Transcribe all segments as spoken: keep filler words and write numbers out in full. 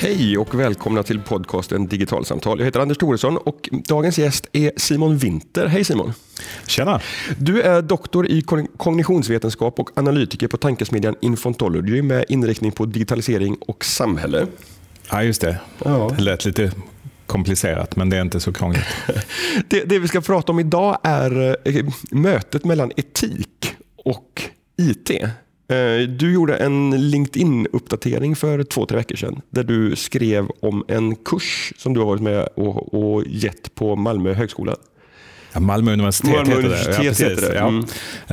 Hej och välkomna till podcasten Digitalsamtal. Jag heter Anders Thoresson och dagens gäst är Simon Winter. Hej Simon. Tjena. Du är doktor i kognitionsvetenskap och analytiker på tankesmedjan Infontoller. Du är med inriktning på digitalisering och samhälle. Ja, just det. Ja. Det lät lite komplicerat, men det är inte så krångligt. det, det vi ska prata om idag är mötet mellan etik och I T. Du gjorde en LinkedIn-uppdatering för två, tre veckor sedan där du skrev om en kurs som du har varit med och, och gett på Malmö högskola. Ja, Malmö universitet, Malmö universitet heter det. Ja, precis, heter det.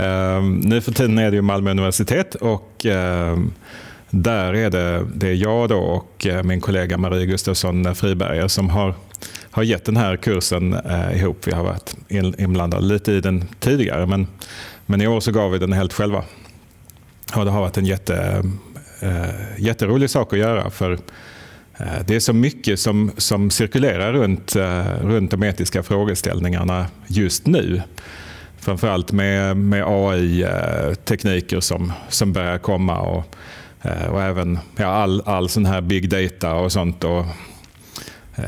Ja. Mm. Uh, nu för tiden är det ju Malmö universitet och uh, där är det, det är jag då och uh, min kollega Marie Gustafsson Friberg som har, har gett den här kursen uh, ihop. Vi har varit inblandade lite i den tidigare men, men i år så gav vi den helt själva. Ja, det har varit en jätte, äh, jätterolig sak att göra för äh, det är så mycket som, som cirkulerar runt, äh, runt de etiska frågeställningarna just nu. Framförallt med, med A I-tekniker äh, som, som börjar komma och, äh, och även ja, all, all sån här big data och sånt. Och,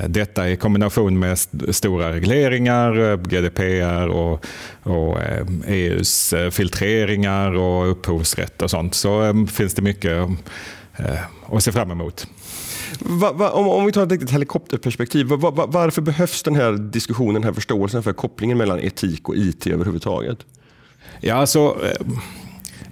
detta i kombination med stora regleringar, G D P R och, och E U:s filtreringar och upphovsrätt och sånt. Så finns det mycket att se fram emot. Va, va, om, om vi tar ett riktigt helikopterperspektiv, va, va, varför behövs den här diskussionen, den här förståelsen för kopplingen mellan etik och I T överhuvudtaget? Ja, alltså,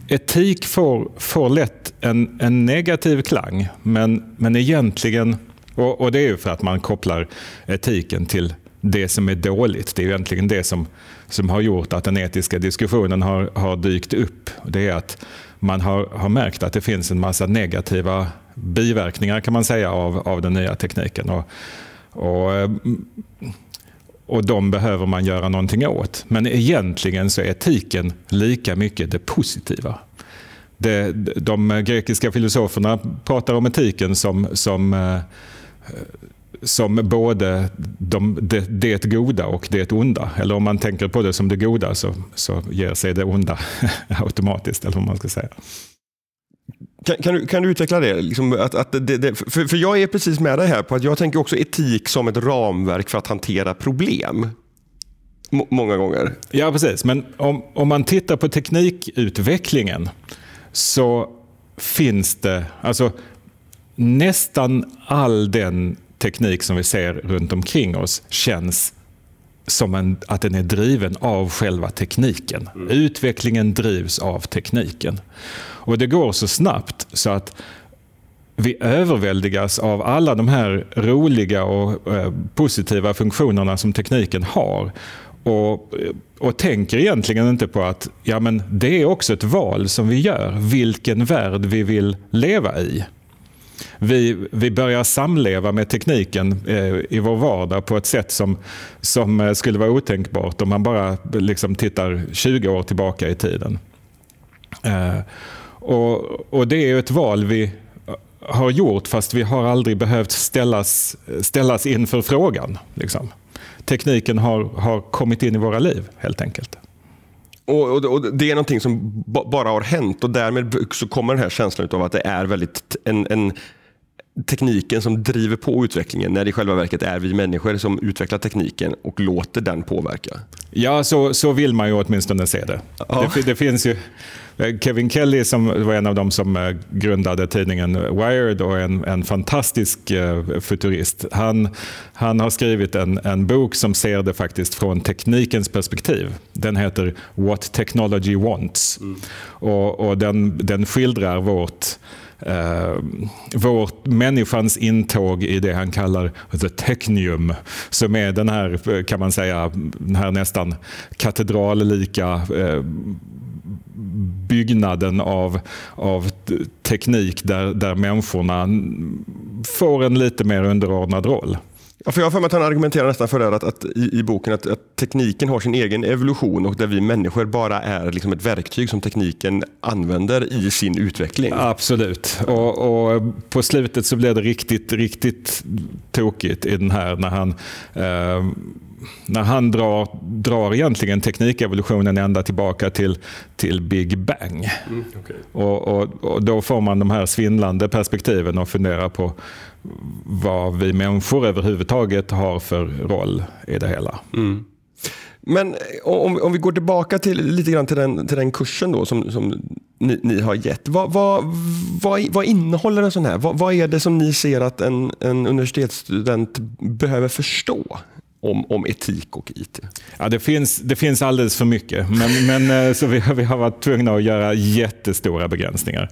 etik får, får lätt en, en negativ klang, men, men egentligen... Och det är ju för att man kopplar etiken till det som är dåligt. Det är ju egentligen det som, som har gjort att den etiska diskussionen har, har dykt upp. Det är att man har, har märkt att det finns en massa negativa biverkningar kan man säga av, av den nya tekniken. Och, och, och de behöver man göra någonting åt. Men egentligen så är etiken lika mycket det positiva. Det, de grekiska filosoferna pratar om etiken som... som som både de, det, det goda och det onda. Eller om man tänker på det som det goda så, så ger sig det onda automatiskt, eller vad man ska säga. Kan, kan, du, kan du utveckla det? Liksom att, att det, det för, för jag är precis med dig här på att jag tänker också etik som ett ramverk för att hantera problem. M- många gånger. Ja, precis. Men om, om man tittar på teknikutvecklingen så finns det... Alltså, nästan all den teknik som vi ser runt omkring oss känns som en, att den är driven av själva tekniken. Mm. Utvecklingen drivs av tekniken. Och det går så snabbt så att vi överväldigas av alla de här roliga och eh, positiva funktionerna som tekniken har. Och, och tänker egentligen inte på att ja, men det är också ett val som vi gör. Vilken värld vi vill leva i. Vi, vi börjar samleva med tekniken eh, i vår vardag på ett sätt som, som skulle vara otänkbart om man bara liksom tittar tjugo år tillbaka i tiden. Eh, och, och det är ett val vi har gjort fast vi har aldrig behövt ställas, ställas inför frågan. Liksom. Tekniken har, har kommit in i våra liv helt enkelt. Och, och, och det är någonting som b- bara har hänt och därmed så kommer den här känslan av att det är väldigt en, en tekniken som driver på utvecklingen när det i själva verket är vi människor som utvecklar tekniken och låter den påverka. Ja, så, så vill man ju åtminstone se det. Ja. Det, det finns ju Kevin Kelly som var en av dem som grundade tidningen Wired och en, en fantastisk futurist. Han, han har skrivit en, en bok som ser det faktiskt från teknikens perspektiv. Den heter What Technology Wants. Mm. Och, och den, den skildrar vårt Uh, vårt människans intåg i det han kallar The Technium som är den här kan man säga den här nästan katedrallika uh, byggnaden av, av teknik där, där människorna får en lite mer underordnad roll. Ja, för jag har för mig att han argumenterar nästan för det här att, att, i, i boken att, att tekniken har sin egen evolution och där vi människor bara är liksom ett verktyg som tekniken använder i sin utveckling. Absolut. Och, och på slutet så blev det riktigt, riktigt tokigt i den här när han... Eh, när han drar, drar egentligen teknikevolutionen ända tillbaka till, till Big Bang. Mm, okay. och, och, och då får man de här svindlande perspektiven och funderar på vad vi människor överhuvudtaget har för roll i det hela. Mm. Men om, om vi går tillbaka till, lite grann till, den, till den kursen då som, som ni, ni har gett. Vad, vad, vad, vad innehåller en sån här? Vad, vad är det som ni ser att en, en universitetsstudent behöver förstå om, om etik och I T? Ja, det finns, det finns alldeles för mycket. Men, men, så vi, vi har varit tvungna att göra jättestora begränsningar.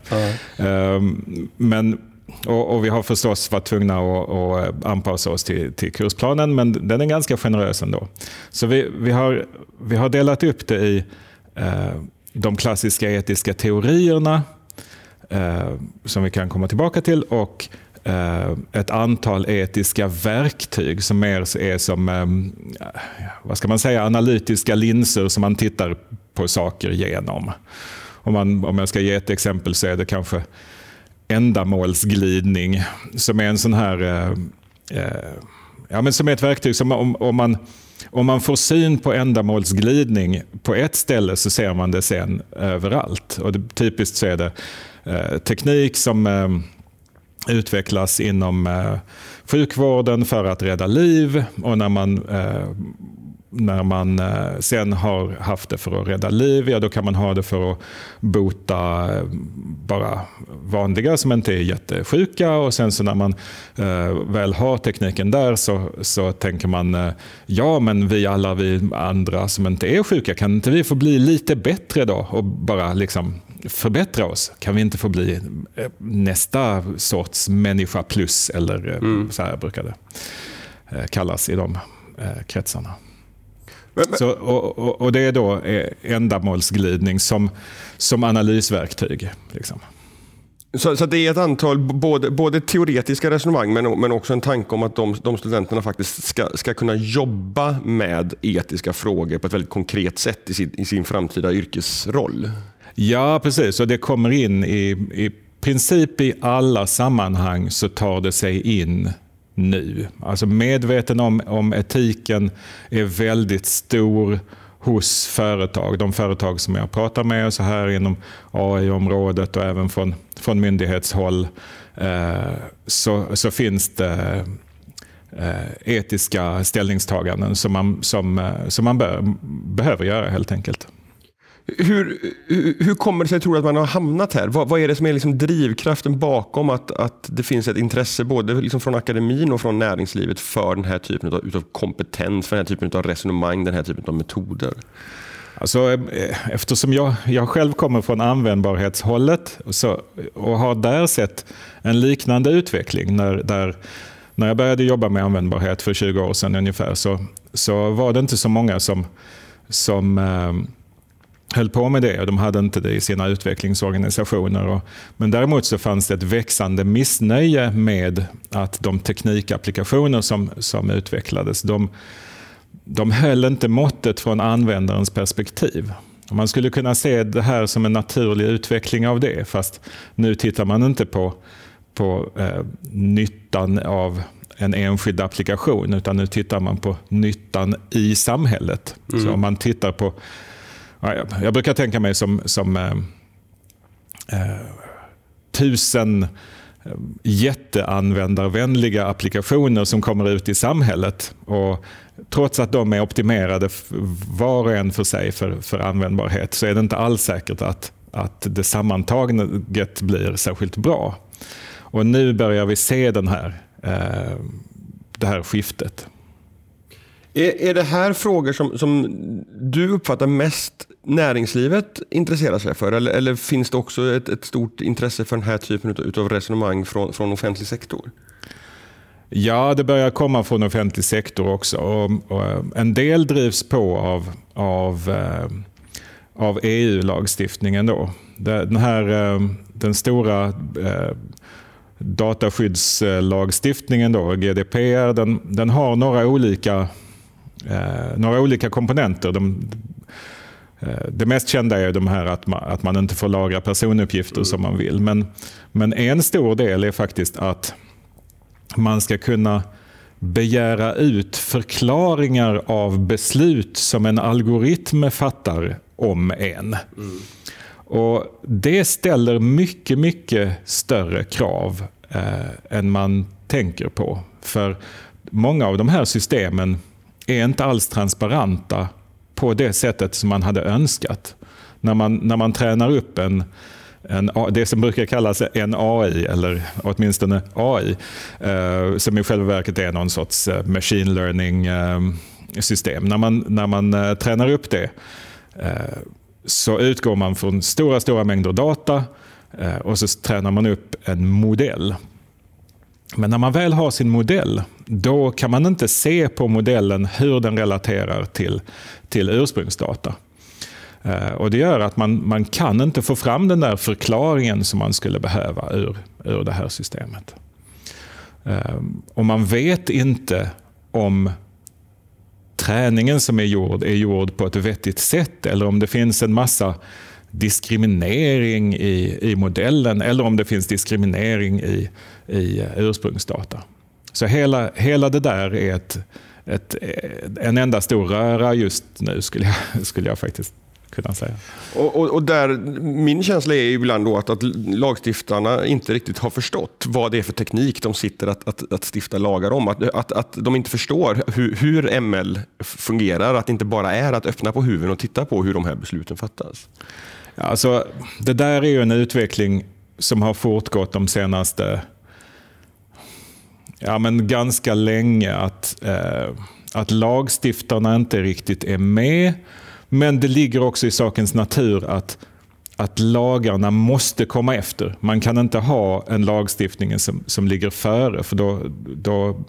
Mm. Men... Och, och vi har förstås varit tvungna att, att anpassa oss till, till kursplanen, men den är ganska generös ändå. Så vi, vi, har, vi har delat upp det i eh, de klassiska etiska teorierna eh, som vi kan komma tillbaka till, och eh, ett antal etiska verktyg som är, är som eh, vad ska man säga, analytiska linser som man tittar på saker genom. Om, man, om jag ska ge ett exempel så är det kanske ändamålsglidning som är en sån här eh, eh, ja, men som är ett verktyg som om, om, man, om man får syn på ändamålsglidning på ett ställe så ser man det sen överallt. Och det, typiskt så är det eh, teknik som eh, utvecklas inom eh, sjukvården för att rädda liv, och när man eh, när man sen har haft det för att rädda liv, ja, då kan man ha det för att bota bara vanliga som inte är jättesjuka, och sen så när man väl har tekniken där så, så tänker man, ja men vi alla vi andra som inte är sjuka, kan inte vi få bli lite bättre då och bara liksom förbättra oss? Kan vi inte få bli nästa sorts människa plus, eller mm. så här brukar det kallas i de kretsarna. Så, och, och det är då ändamålsglidning som, som analysverktyg. Liksom. Så, så det är ett antal både, både teoretiska resonemang, men, men också en tanke om att de, de studenterna faktiskt ska, ska kunna jobba med etiska frågor på ett väldigt konkret sätt i sin, i sin framtida yrkesroll. Ja, precis. Och det kommer in i, i princip i alla sammanhang, så tar det sig in nu. Alltså medveten om, om etiken är väldigt stor hos företag. De företag som jag pratar med så här inom A I-området och även från, från myndighetshåll eh, så, så finns det eh, etiska ställningstaganden som man, som, som man bör, behöver göra helt enkelt. Hur, hur kommer det sig, tror du, att man har hamnat här? Vad, vad är det som är liksom drivkraften bakom att, att det finns ett intresse både liksom från akademin och från näringslivet för den här typen av, av kompetens, för den här typen av resonemang, den här typen av metoder? Alltså, eftersom jag, jag själv kommer från användbarhetshållet så, och har där sett en liknande utveckling när, där när jag började jobba med användbarhet för tjugo år sedan ungefär, så, så var det inte så många som, som höll på med det, och de hade inte det i sina utvecklingsorganisationer. Och, men däremot så fanns det ett växande missnöje med att de teknikapplikationer som, som utvecklades, de, de höll inte måttet från användarens perspektiv. Och man skulle kunna se det här som en naturlig utveckling av det, fast nu tittar man inte på, på eh, nyttan av en enskild applikation, utan nu tittar man på nyttan i samhället. Mm. Så om man tittar på, jag brukar tänka mig som, som eh, tusen jätteanvändarvänliga applikationer som kommer ut i samhället, och trots att de är optimerade var och en för sig för, för användbarhet, så är det inte alls säkert att, att det sammantaget blir särskilt bra. Och nu börjar vi se den här, eh, det här skiftet. Är det här frågor som, som du uppfattar mest näringslivet intresserar sig för? Eller, eller finns det också ett, ett stort intresse för den här typen av resonemang från, från offentlig sektor? Ja, det börjar komma från offentlig sektor också. Och, och en del drivs på av, av, av E U-lagstiftningen då. Den här den stora dataskyddslagstiftningen då, G D P R, den, den har några olika... Eh, några olika komponenter. De, eh, det mest kända är de här att man, att man inte får lagra personuppgifter mm. som man vill. Men, men en stor del är faktiskt att man ska kunna begära ut förklaringar av beslut som en algoritm fattar om en. Mm. Och det ställer mycket, mycket större krav eh, än man tänker på. För många av de här systemen är inte alls transparenta på det sättet som man hade önskat. När man, när man tränar upp en, en, det som brukar kallas en A I, eller åtminstone A I, eh, som i själva verket är någon sorts machine learning eh, system. När man, när man eh, tränar upp det eh, så utgår man från stora, stora mängder data eh, och så tränar man upp en modell. Men när man väl har sin modell, då kan man inte se på modellen hur den relaterar till, till ursprungsdata. Eh, och det gör att man, man kan inte få fram den där förklaringen som man skulle behöva ur, ur det här systemet. Eh, och man vet inte om träningen som är gjord är gjord på ett vettigt sätt, eller om det finns en massa diskriminering i, i modellen, eller om det finns diskriminering i, i ursprungsdata. Så hela, hela det där är ett, ett, en enda stor röra just nu, skulle jag, skulle jag faktiskt kunna säga. Och, och, och där, min känsla är ibland då att, att lagstiftarna inte riktigt har förstått vad det är för teknik de sitter att, att, att stifta lagar om. Att, att, att de inte förstår hur, hur M L fungerar, att det inte bara är att öppna på huvuden och titta på hur de här besluten fattas. Ja, alltså, det där är ju en utveckling som har fortgått de senaste... Ja, men ganska länge att, eh, att lagstiftarna inte riktigt är med. Men det ligger också i sakens natur att, att lagarna måste komma efter. Man kan inte ha en lagstiftning som, som ligger före, för då, då,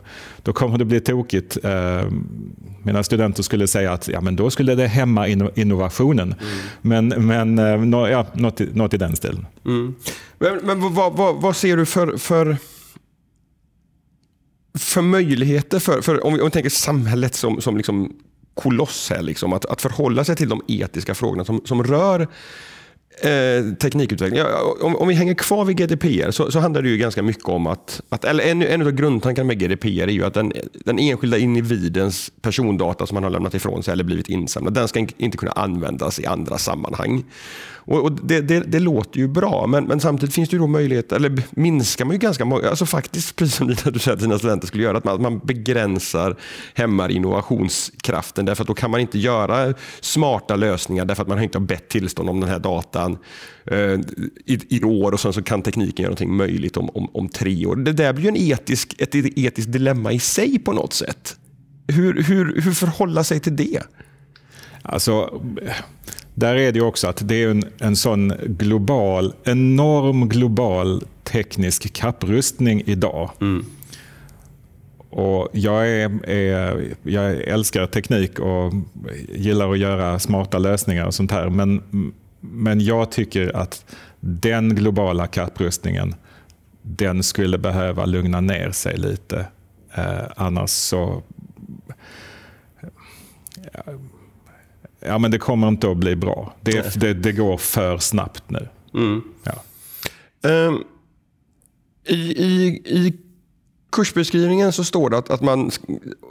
då kommer det bli tokigt. Eh, mina studenter skulle säga att ja, men då skulle det hämma innovationen. Mm. Men, men eh, no, ja, något, i, något i den stilen. Mm. Men, men vad, vad, vad ser du för... för... för möjligheter för, för om vi, om vi tänker samhället som, som liksom koloss här, liksom, att, att förhålla sig till de etiska frågorna som, som rör eh, teknikutveckling. Ja, om, om vi hänger kvar vid G D P R så, så handlar det ju ganska mycket om att, att eller en, en av grundtankarna med G D P R är ju att den, den enskilda individens persondata som man har lämnat ifrån sig eller blivit insamlad, den ska inte kunna användas i andra sammanhang. Och, och det, det, det låter ju bra, men, men samtidigt finns det ju då möjlighet, eller minskar man ju ganska många, alltså faktiskt precis som du säger att dina studenter skulle göra, att man, att man begränsar, hämmar innovationskraften, därför att då kan man inte göra smarta lösningar därför att man inte har bett tillstånd om den här datan eh, i, i år, och sen så kan tekniken göra någonting möjligt om, om, om tre år. Det där blir ju en etisk, ett etiskt dilemma i sig på något sätt. Hur, hur, hur förhålla sig till det? Alltså... Där är det också att det är en, en sån global, enorm global teknisk kapprustning idag. Mm. Och jag, är, är, jag älskar teknik och gillar att göra smarta lösningar och sånt här. Men, men jag tycker att den globala kapprustningen, den skulle behöva lugna ner sig lite. Eh, annars så... Ja, Ja, men det kommer inte att bli bra. Det, det, det går för snabbt nu. Mm. Ja. Um, i, i, I kursbeskrivningen så står det att, att man...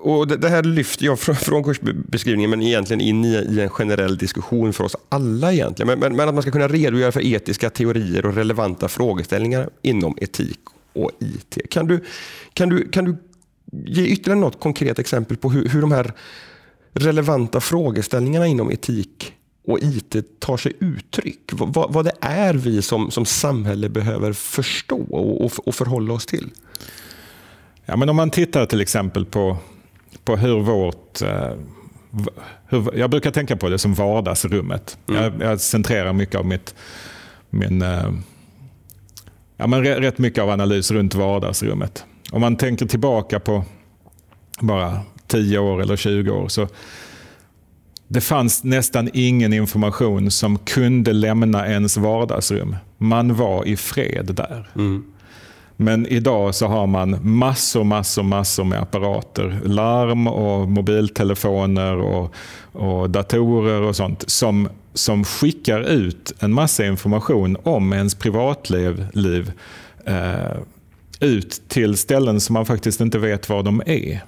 Och det, det här lyfter jag från, från kursbeskrivningen, men egentligen in i, i en generell diskussion för oss alla egentligen. Men, men, men att man ska kunna redogöra för etiska teorier och relevanta frågeställningar inom etik och I T. Kan du, kan du, kan du ge ytterligare något konkret exempel på hur, hur de här... relevanta frågeställningarna inom etik och I T tar sig uttryck? Vad, vad det är vi som, som samhälle behöver förstå och, och förhålla oss till? Ja, men om man tittar till exempel på, på hur vårt... Hur, jag brukar tänka på det som vardagsrummet. Mm. Jag, jag centrerar mycket av mitt... Min, ja, men rätt mycket av analys runt vardagsrummet. Om man tänker tillbaka på bara... tio år eller tjugo år, så det fanns nästan ingen information som kunde lämna ens vardagsrum. Man var i fred där. Mm. Men idag så har man massor, massor, massor med apparater. Larm och mobiltelefoner och, och datorer och sånt som, som skickar ut en massa information om ens privatliv liv, eh, ut till ställen som man faktiskt inte vet var de är.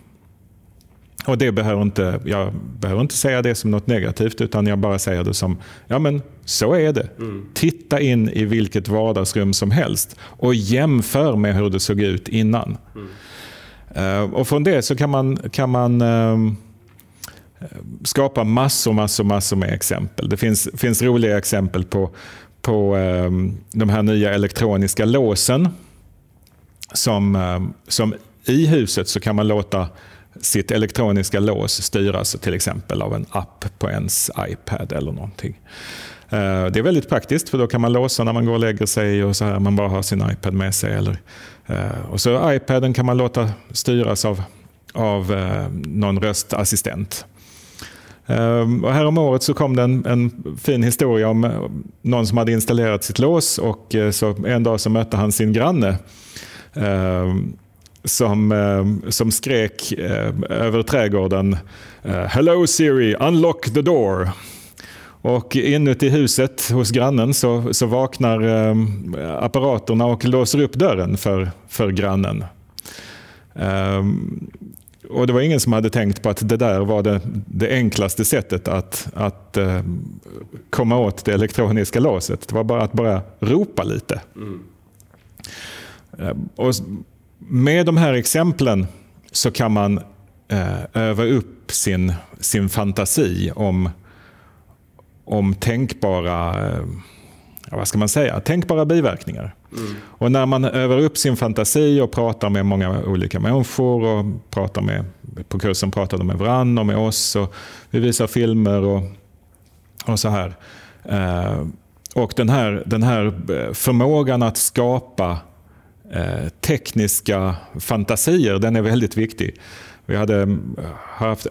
Och det behöver inte, jag behöver inte säga det som något negativt, utan jag bara säger det som, ja men så är det. Mm. Titta in i vilket vardagsrum som helst och jämför med hur det såg ut innan. Mm. Uh, och från det så kan man, kan man uh, skapa massor, massor, massor med exempel. Det finns, finns roliga exempel på, på uh, de här nya elektroniska låsen som, uh, som i huset så kan man låta sitt elektroniska lås styras till exempel av en app på ens iPad eller någonting. Det är väldigt praktiskt, för då kan man låsa när man går och lägger sig och så här, man bara har sin iPad med sig. Eller, och så iPaden kan man låta styras av, av någon röstassistent. Och här om året så kom det en, en fin historia om någon som hade installerat sitt lås, och så en dag så mötte han sin granne Som, som skrek över trädgården: "Hello Siri, unlock the door." Och inuti huset hos grannen så, så vaknar apparaterna och låser upp dörren för, för grannen. Och det var ingen som hade tänkt på att det där var det, det enklaste sättet att, att komma åt det elektroniska låset. Det var bara att bara ropa lite. Mm. Och med de här exemplen så kan man eh, öva upp sin, sin fantasi om, om tänkbara, eh, vad ska man säga, tänkbara biverkningar. Mm. Och när man övar upp sin fantasi och pratar med många olika människor, och pratar med, på kursen pratar de med varann och med oss, och vi visar filmer och, och så här. Eh, och den här, den här förmågan att skapa Eh, tekniska fantasier, den är väldigt viktig. Vi hade haft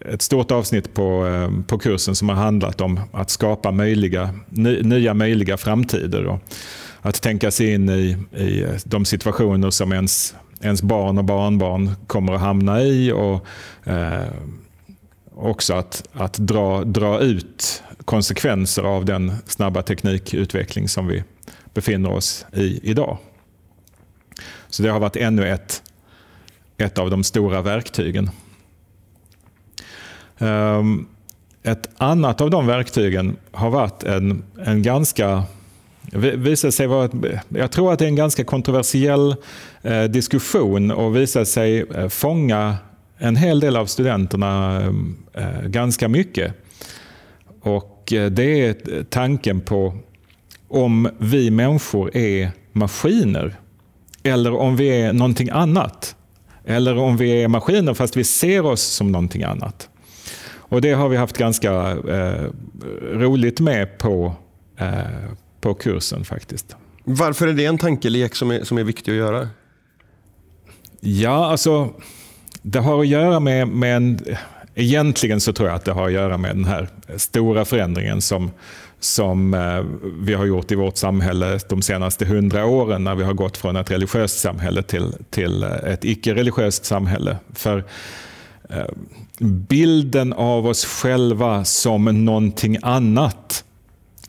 ett stort avsnitt på, eh, på kursen som har handlat om att skapa möjliga, ny, nya möjliga framtider, och att tänka sig in i, i de situationer som ens, ens barn och barnbarn kommer att hamna i, och eh, också att, att dra, dra ut konsekvenser av den snabba teknikutveckling som vi befinner oss i idag. Så det har varit ännu ett, ett av de stora verktygen. Ett annat av de verktygen har varit en, en ganska, visar sig vara, jag tror att det är en ganska kontroversiell eh, diskussion, och visar sig fånga en hel del av studenterna eh, ganska mycket. Och det är tanken på om vi människor är maskiner, eller om vi är någonting annat. Eller om vi är maskiner fast vi ser oss som någonting annat. Och det har vi haft ganska eh, roligt med på, eh, på kursen faktiskt. Varför är det en tankelek som är, som är viktig att göra? Ja, alltså det har att göra med, med en, egentligen så tror jag att det har att göra med den här stora förändringen som som vi har gjort i vårt samhälle de senaste hundra åren, när vi har gått från ett religiöst samhälle till, till ett icke-religiöst samhälle. För bilden av oss själva som någonting annat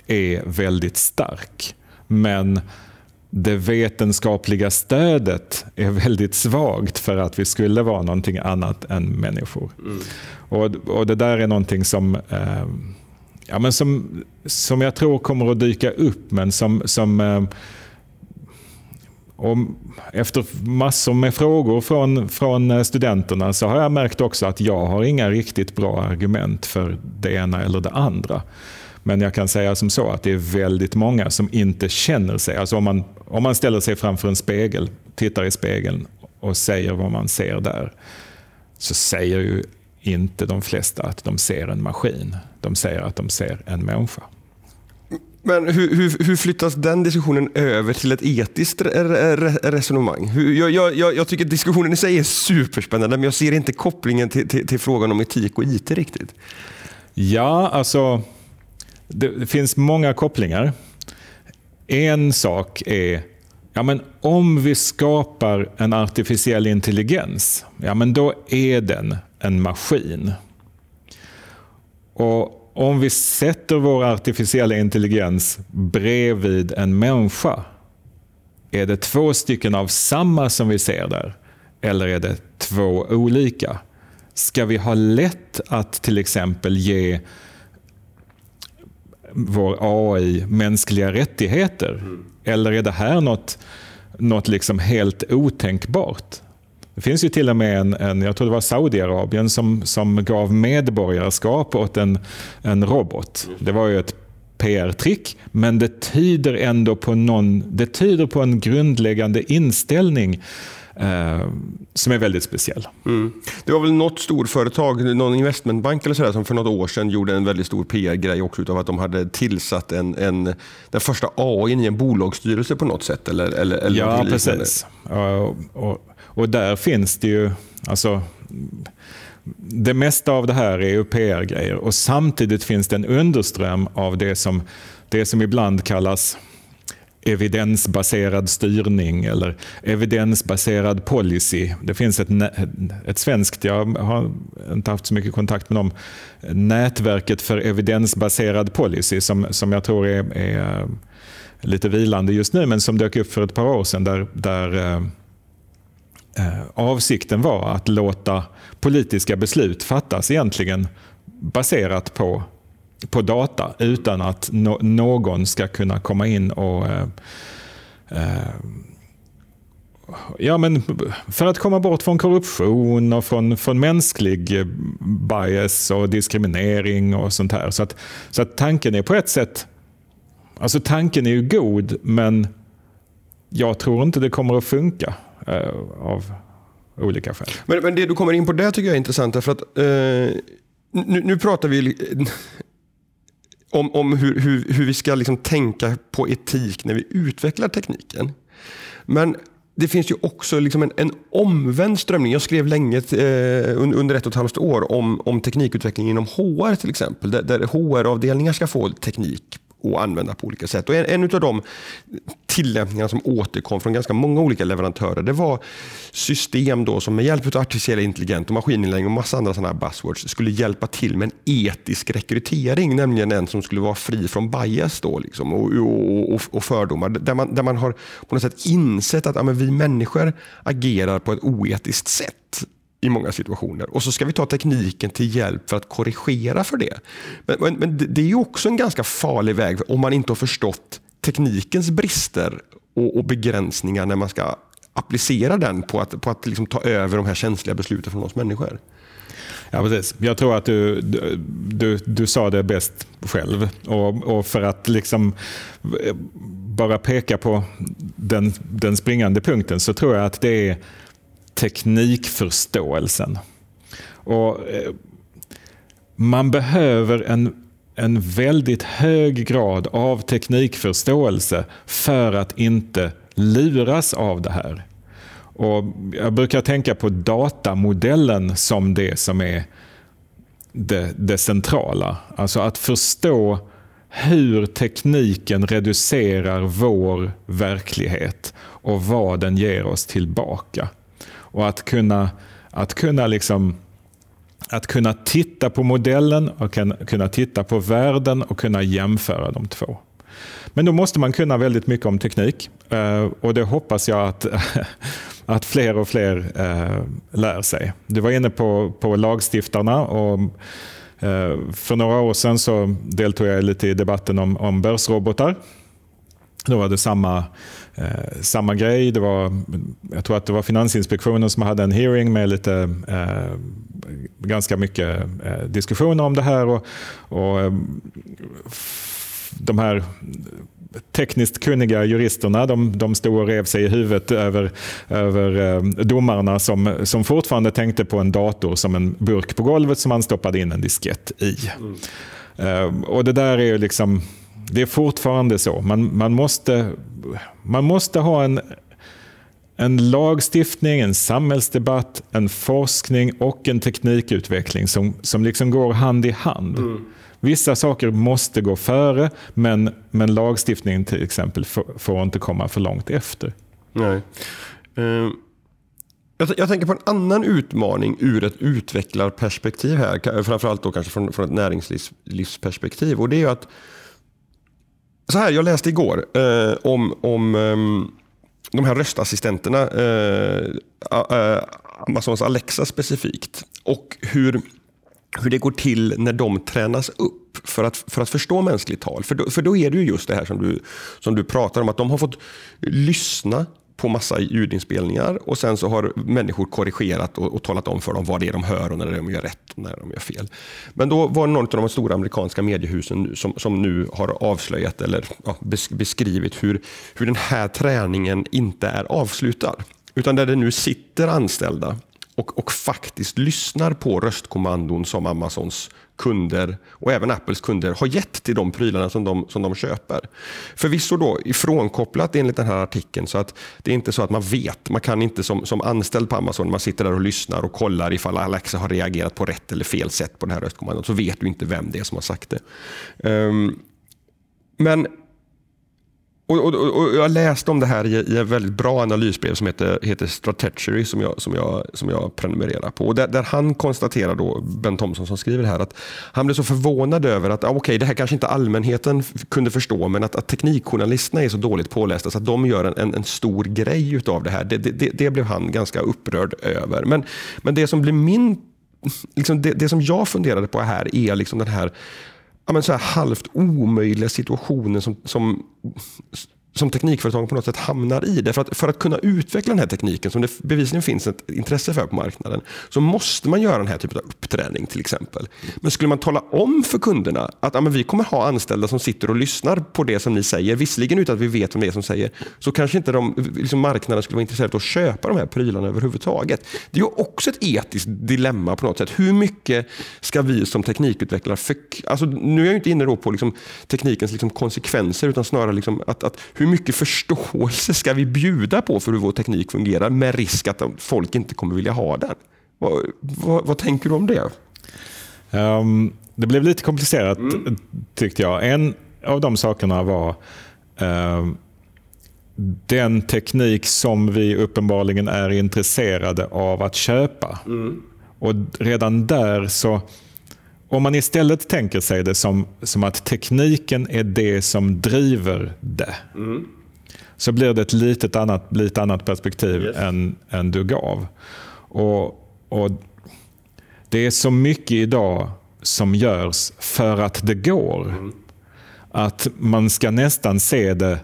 är väldigt stark. Men det vetenskapliga stödet är väldigt svagt för att vi skulle vara någonting annat än människor. Mm. Och, och det där är någonting som... Eh, Ja, men som, som jag tror kommer att dyka upp, men som, som eh, om, efter massor med frågor från, från studenterna, så har jag märkt också att jag har inga riktigt bra argument för det ena eller det andra. Men jag kan säga som så att det är väldigt många som inte känner sig. Alltså om man, om man ställer sig framför en spegel, tittar i spegeln och säger vad man ser där, så säger ju inte de flesta att de ser en maskin. De säger att de ser en människa. Men hur, hur, hur flyttas den diskussionen över till ett etiskt resonemang? Jag, jag, jag tycker att diskussionen i sig är superspännande, men jag ser inte kopplingen till, till, till frågan om etik och I T riktigt. Ja, alltså det, det finns många kopplingar. En sak är, ja, men om vi skapar en artificiell intelligens, ja, men då är den en maskin. Och om vi sätter vår artificiella intelligens bredvid en människa, är det två stycken av samma som vi ser där, eller är det två olika? Ska vi ha lätt att till exempel ge vår A I mänskliga rättigheter? Mm. Eller är det här något, något liksom helt otänkbart? Det finns ju till och med en, en jag tror det var Saudiarabien som, som gav medborgarskap åt en, en robot. Det var ju ett P R-trick, men det tyder ändå på någon, det tyder på en grundläggande inställning eh, som är väldigt speciell. Mm. Det var väl något storföretag, någon investmentbank eller sådär, som för något år sedan gjorde en väldigt stor P R-grej också utav att de hade tillsatt en, en, den första A I i en bolagsstyrelse på något sätt. Eller, eller, eller ja, precis. Och, och, och där finns det ju... Alltså, det mesta av det här är ju P R-grejer, och samtidigt finns det en underström av det som, det som ibland kallas evidensbaserad styrning eller evidensbaserad policy. Det finns ett, ett svenskt, jag har inte haft så mycket kontakt med dem, nätverket för evidensbaserad policy som, som jag tror är, är lite vilande just nu, men som dök upp för ett par år sedan där, där avsikten var att låta politiska beslut fattas egentligen baserat på, på data utan att no, någon ska kunna komma in och eh, eh, ja, men för att komma bort från korruption och från, från mänsklig bias och diskriminering och sånt här. Så att, så att tanken är på ett sätt, alltså tanken är ju god, men jag tror inte det kommer att funka av olika skäl. Men, men det du kommer in på där tycker jag är intressant, därför att eh, nu, nu pratar vi om, om hur, hur, hur vi ska liksom tänka på etik när vi utvecklar tekniken. Men det finns ju också liksom en, en omvänd strömning. Jag skrev länge eh, under ett och ett halvt år om, om teknikutveckling inom H R till exempel, där, där H R-avdelningar ska få teknik och använda på olika sätt. Och en, en av de tillämpningar som återkom från ganska många olika leverantörer, det var system då som med hjälp av artificiell intelligens och maskininlärning och massa andra sådana här buzzwords skulle hjälpa till med en etisk rekrytering, nämligen en som skulle vara fri från bias då, liksom, och, och, och, och fördomar. Där man, där man har på något sätt insett att ja, men vi människor agerar på ett oetiskt sätt i många situationer. Och så ska vi ta tekniken till hjälp för att korrigera för det. Men, men, men det är ju också en ganska farlig väg om man inte har förstått teknikens brister och, och begränsningar när man ska applicera den på att, på att liksom ta över de här känsliga besluten från oss människor. Ja, precis. Jag tror att du, du, du, du sa det bäst själv. Och, och för att liksom bara peka på den, den springande punkten så tror jag att det är teknikförståelsen. Och eh, man behöver en, en väldigt hög grad av teknikförståelse för att inte luras av det här. Och jag brukar tänka på datamodellen som det som är det, det centrala. Alltså att förstå hur tekniken reducerar vår verklighet och vad den ger oss tillbaka. Och att kunna, att, kunna liksom, att kunna titta på modellen och kunna titta på världen och kunna jämföra de två. Men då måste man kunna väldigt mycket om teknik. Och det hoppas jag att, att fler och fler lär sig. Du var inne på, på lagstiftarna. Och för några år sedan så deltog jag lite i debatten om, om börsrobotar. Då var det samma, eh, samma grej. Det var, jag tror att det var Finansinspektionen som hade en hearing med lite, eh, ganska mycket eh, diskussioner om det här. Och, och eh, de här tekniskt kunniga juristerna, de, de stod och rev sig i huvudet över, över eh, domarna som, som fortfarande tänkte på en dator som en burk på golvet som man stoppade in en diskett i. Mm. Eh, och det där är ju liksom... Det är fortfarande så. Man, man, måste, man måste ha en, en lagstiftning, en samhällsdebatt, en forskning och en teknikutveckling som, som liksom går hand i hand. Mm. Vissa saker måste gå före, men, men lagstiftningen till exempel får, får inte komma för långt efter. Nej. Uh. Jag, t- jag tänker på en annan utmaning ur ett utvecklarperspektiv här, framförallt då kanske från, från ett näringslivsperspektiv, och det är ju att så här, jag läste igår eh, om, om eh, de här röstassistenterna, eh, eh, Amazons Alexa specifikt. och hur, hur det går till när de tränas upp. För att, för att förstå mänskligt tal. För då, för då är det ju just det här som du, som du pratar om. Att de har fått lyssna på massa ljudinspelningar. Och sen så har människor korrigerat och, och talat om för dem vad det är de hör och när de gör rätt och när de gör fel. Men då var det någon av de stora amerikanska mediehusen som, som nu har avslöjat eller ja, beskrivit hur, hur den här träningen inte är avslutad. Utan där det nu sitter anställda och, och faktiskt lyssnar på röstkommandon som Amazons kunder och även Apples kunder har gett till de prylarna som de, som de köper. Förvisso då ifrånkopplat enligt den här artikeln, så att det är inte så att man vet. Man kan inte som, som anställd på Amazon, man sitter där och lyssnar och kollar ifall Alexa har reagerat på rätt eller fel sätt på den här röstkommandon, så vet du inte vem det är som har sagt det. Um, men Och, och, och jag läste om det här i, i en väldigt bra analysbrev som heter, heter Stratechery som jag, som, jag, som jag prenumererar på. Och där, där han konstaterar då, Ben Thompson som skriver här, att han blev så förvånad över att ah, okay, det här kanske inte allmänheten kunde förstå, men att, att teknikjournalisterna är så dåligt pålästa så att de gör en, en, en stor grej utav det här. Det, det, det blev han ganska upprörd över. Men, men det som blev min, liksom det, det som jag funderade på här är liksom den här Ja, men så här halvt omöjliga situationer som, som, som teknikföretagen på något sätt hamnar i. Därför att för att kunna utveckla den här tekniken som det bevisligen finns ett intresse för på marknaden, så måste man göra den här typen av uppträning till exempel. Men skulle man tala om för kunderna att ja, men vi kommer ha anställda som sitter och lyssnar på det som ni säger, visserligen utan att vi vet vem det är som säger, så kanske inte de, liksom marknaden skulle vara intresserad av att köpa de här prylarna överhuvudtaget. Det är ju också ett etiskt dilemma på något sätt. Hur mycket ska vi som teknikutvecklare för, alltså, nu är jag ju inte inne då på liksom, teknikens liksom, konsekvenser, utan snarare liksom, att, att hur mycket förståelse ska vi bjuda på för hur vår teknik fungerar med risk att folk inte kommer vilja ha den? Vad, vad, vad tänker du om det? Um, det blev lite komplicerat mm. tyckte jag. En av de sakerna var um, den teknik som vi uppenbarligen är intresserade av att köpa. Mm. Och redan där så... Om man istället tänker sig det som, som att tekniken är det som driver det, mm. så blir det ett litet annat, lite annat perspektiv yes. än, än du gav. Och, och det är så mycket idag som görs för att det går. Mm. Att man ska nästan se det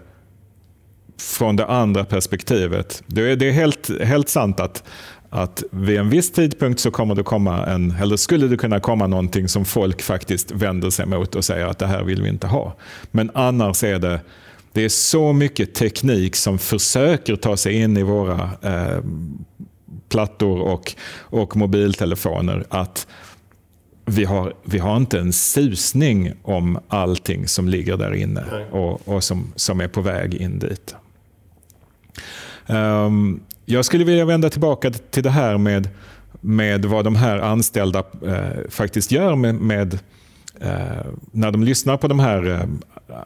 från det andra perspektivet. Det är, det är helt, helt sant att att vid en viss tidpunkt så kommer det komma en, eller skulle det kunna komma någonting som folk faktiskt vänder sig mot och säger att det här vill vi inte ha. Men annars är det, det är så mycket teknik som försöker ta sig in i våra eh, plattor och, och mobiltelefoner att vi har, vi har inte en susning om allting som ligger där inne och, och som, som är på väg in dit. Um, Jag skulle vilja vända tillbaka till det här med, med vad de här anställda eh, faktiskt gör med, med eh, när de lyssnar på de här eh,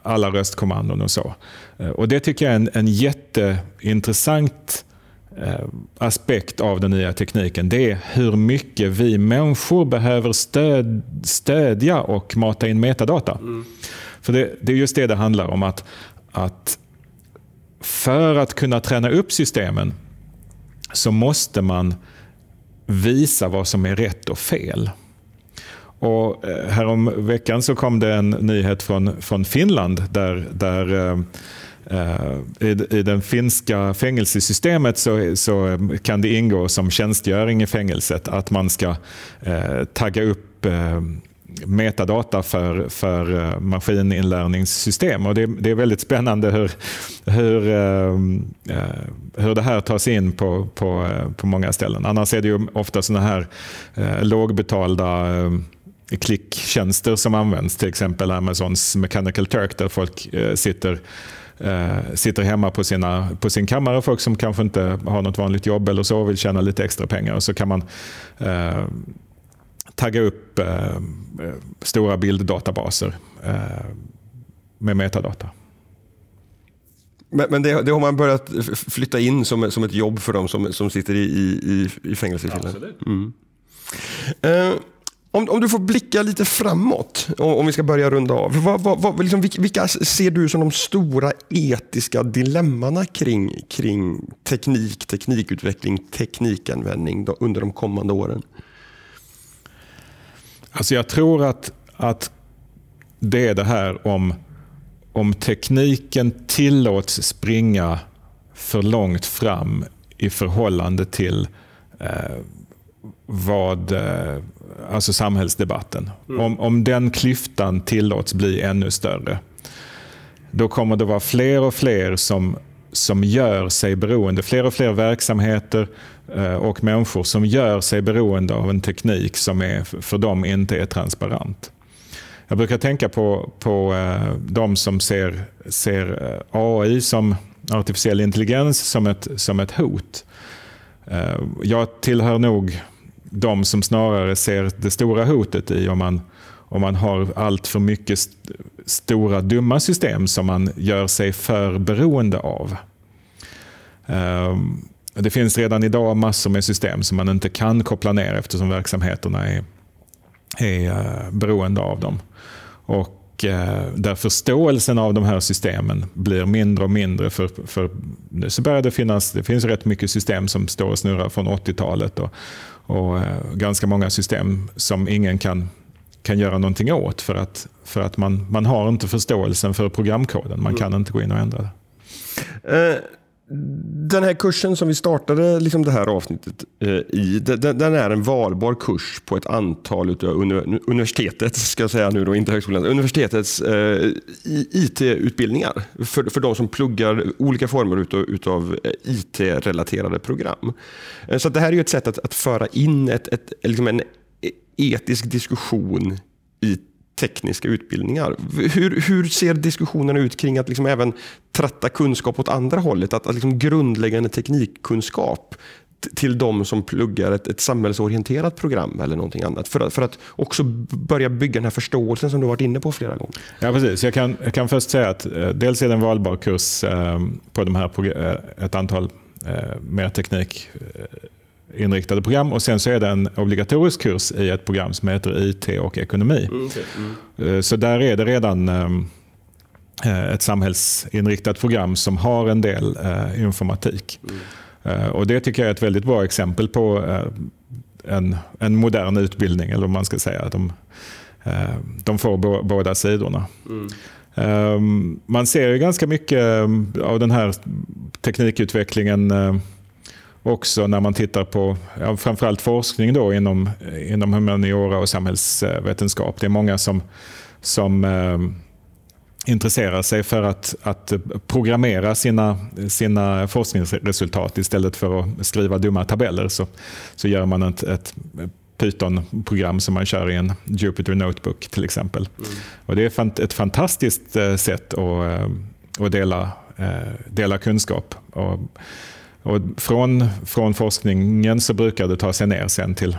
alla röstkommandon och så. Eh, och det tycker jag är en, en jätteintressant eh, aspekt av den nya tekniken. Det är hur mycket vi människor behöver stöd, stödja och mata in metadata. Mm. För det, det är just det det handlar om. Att, att för att kunna träna upp systemen så måste man visa vad som är rätt och fel. Och härom veckan så kom det en nyhet från, från Finland där, där eh, i, i den finska fängelsesystemet så, så kan det ingå som tjänstgöring i fängelset att man ska eh, tagga upp eh, metadata för, för maskininlärningssystem. Och det, det är väldigt spännande hur, hur, hur det här tas in på, på, på många ställen. Annars är det ju ofta såna här lågbetalda klicktjänster som används. Till exempel Amazons Mechanical Turk där folk sitter, sitter hemma på, sina, på sin kammare. Folk som kanske inte har något vanligt jobb eller så vill tjäna lite extra pengar. Och så kan man tagga upp eh, stora bilddatabaser eh, med metadata. Men, men det, det har man börjat flytta in som, som ett jobb för dem som, som sitter i, i, i fängelse. Absolut. Mm. Eh, om, om du får blicka lite framåt, om, om vi ska börja runda av. Vad, vad, vad, liksom, vilka ser du som de stora etiska dilemmana kring, kring teknik, teknikutveckling, teknikanvändning då, under de kommande åren? Alltså jag tror att, att det är det här om, om tekniken tillåts springa för långt fram i förhållande till eh, vad eh, alltså samhällsdebatten. Mm. Om, om den klyftan tillåts bli ännu större, då kommer det vara fler och fler som, som gör sig beroende. Fler och fler verksamheter eh, och människor som gör sig beroende av en teknik som är, för dem inte är transparent. Jag brukar tänka på, på eh, de som ser, ser A I som artificiell intelligens som ett, som ett hot. Eh, jag tillhör nog de som snarare ser det stora hotet i om man, om man har allt för mycket st- stora dumma system som man gör sig för beroende av. Eh, det finns redan idag massor med system som man inte kan koppla ner eftersom verksamheterna är, är eh, beroende av dem. Och där förståelsen av de här systemen blir mindre och mindre för, för nu så börjar det finnas det finns rätt mycket system som står och snurrar från åttiotalet och, och ganska många system som ingen kan, kan göra någonting åt för att, för att man, man har inte förståelsen för programkoden, man kan inte gå in och ändra det. Den här kursen som vi startade liksom det här avsnittet i, den är en valbar kurs på ett antal utav universitetet, ska jag säga nu då, inte högskolan, universitetets I T-utbildningar för, för de som pluggar olika former utav, utav I T-relaterade program. Så det här är ju ett sätt att, att föra in ett, ett, liksom en etisk diskussion i tekniska utbildningar. Hur, hur ser diskussionerna ut kring att liksom även tratta kunskap åt andra hållet? Att, att liksom grundläggande teknikkunskap t- till de som pluggar ett, ett samhällsorienterat program eller någonting annat. För att, för att också börja bygga den här förståelsen som du har varit inne på flera gånger. Ja, precis. Jag kan, jag kan först säga att eh, dels är det en valbar kurs eh, på de här progr- eh, ett antal eh, mer teknik eh, inriktade program, och sen så är det en obligatorisk kurs i ett program som heter I T och ekonomi. Mm, okay. Mm. Så där är det redan ett samhällsinriktat program som har en del informatik. Mm. Och det tycker jag är ett väldigt bra exempel på en, en modern utbildning, eller om man ska säga att de, de får bo, båda sidorna. Mm. Man ser ju ganska mycket av den här teknikutvecklingen också när man tittar på ja, framförallt forskning då inom, inom humaniora och samhällsvetenskap. Det är många som, som eh, intresserar sig för att, att programmera sina, sina forskningsresultat istället för att skriva dumma tabeller. Så, så gör man ett, ett Python-program som man kör i en Jupyter Notebook till exempel. Mm. Och det är fant- ett fantastiskt eh, sätt att, att dela, eh, dela kunskap. Och, Och från, från forskningen så brukar det ta sig ner sen till,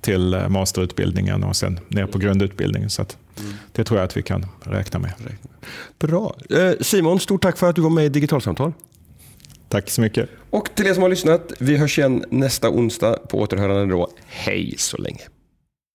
till masterutbildningen och sen ner på grundutbildningen. Så att det tror jag att vi kan räkna med. Bra. Simon, stort tack för att du var med i Digitalsamtal. Tack så mycket. Och till er som har lyssnat, vi hörs igen nästa onsdag på återhörande då. Hej så länge.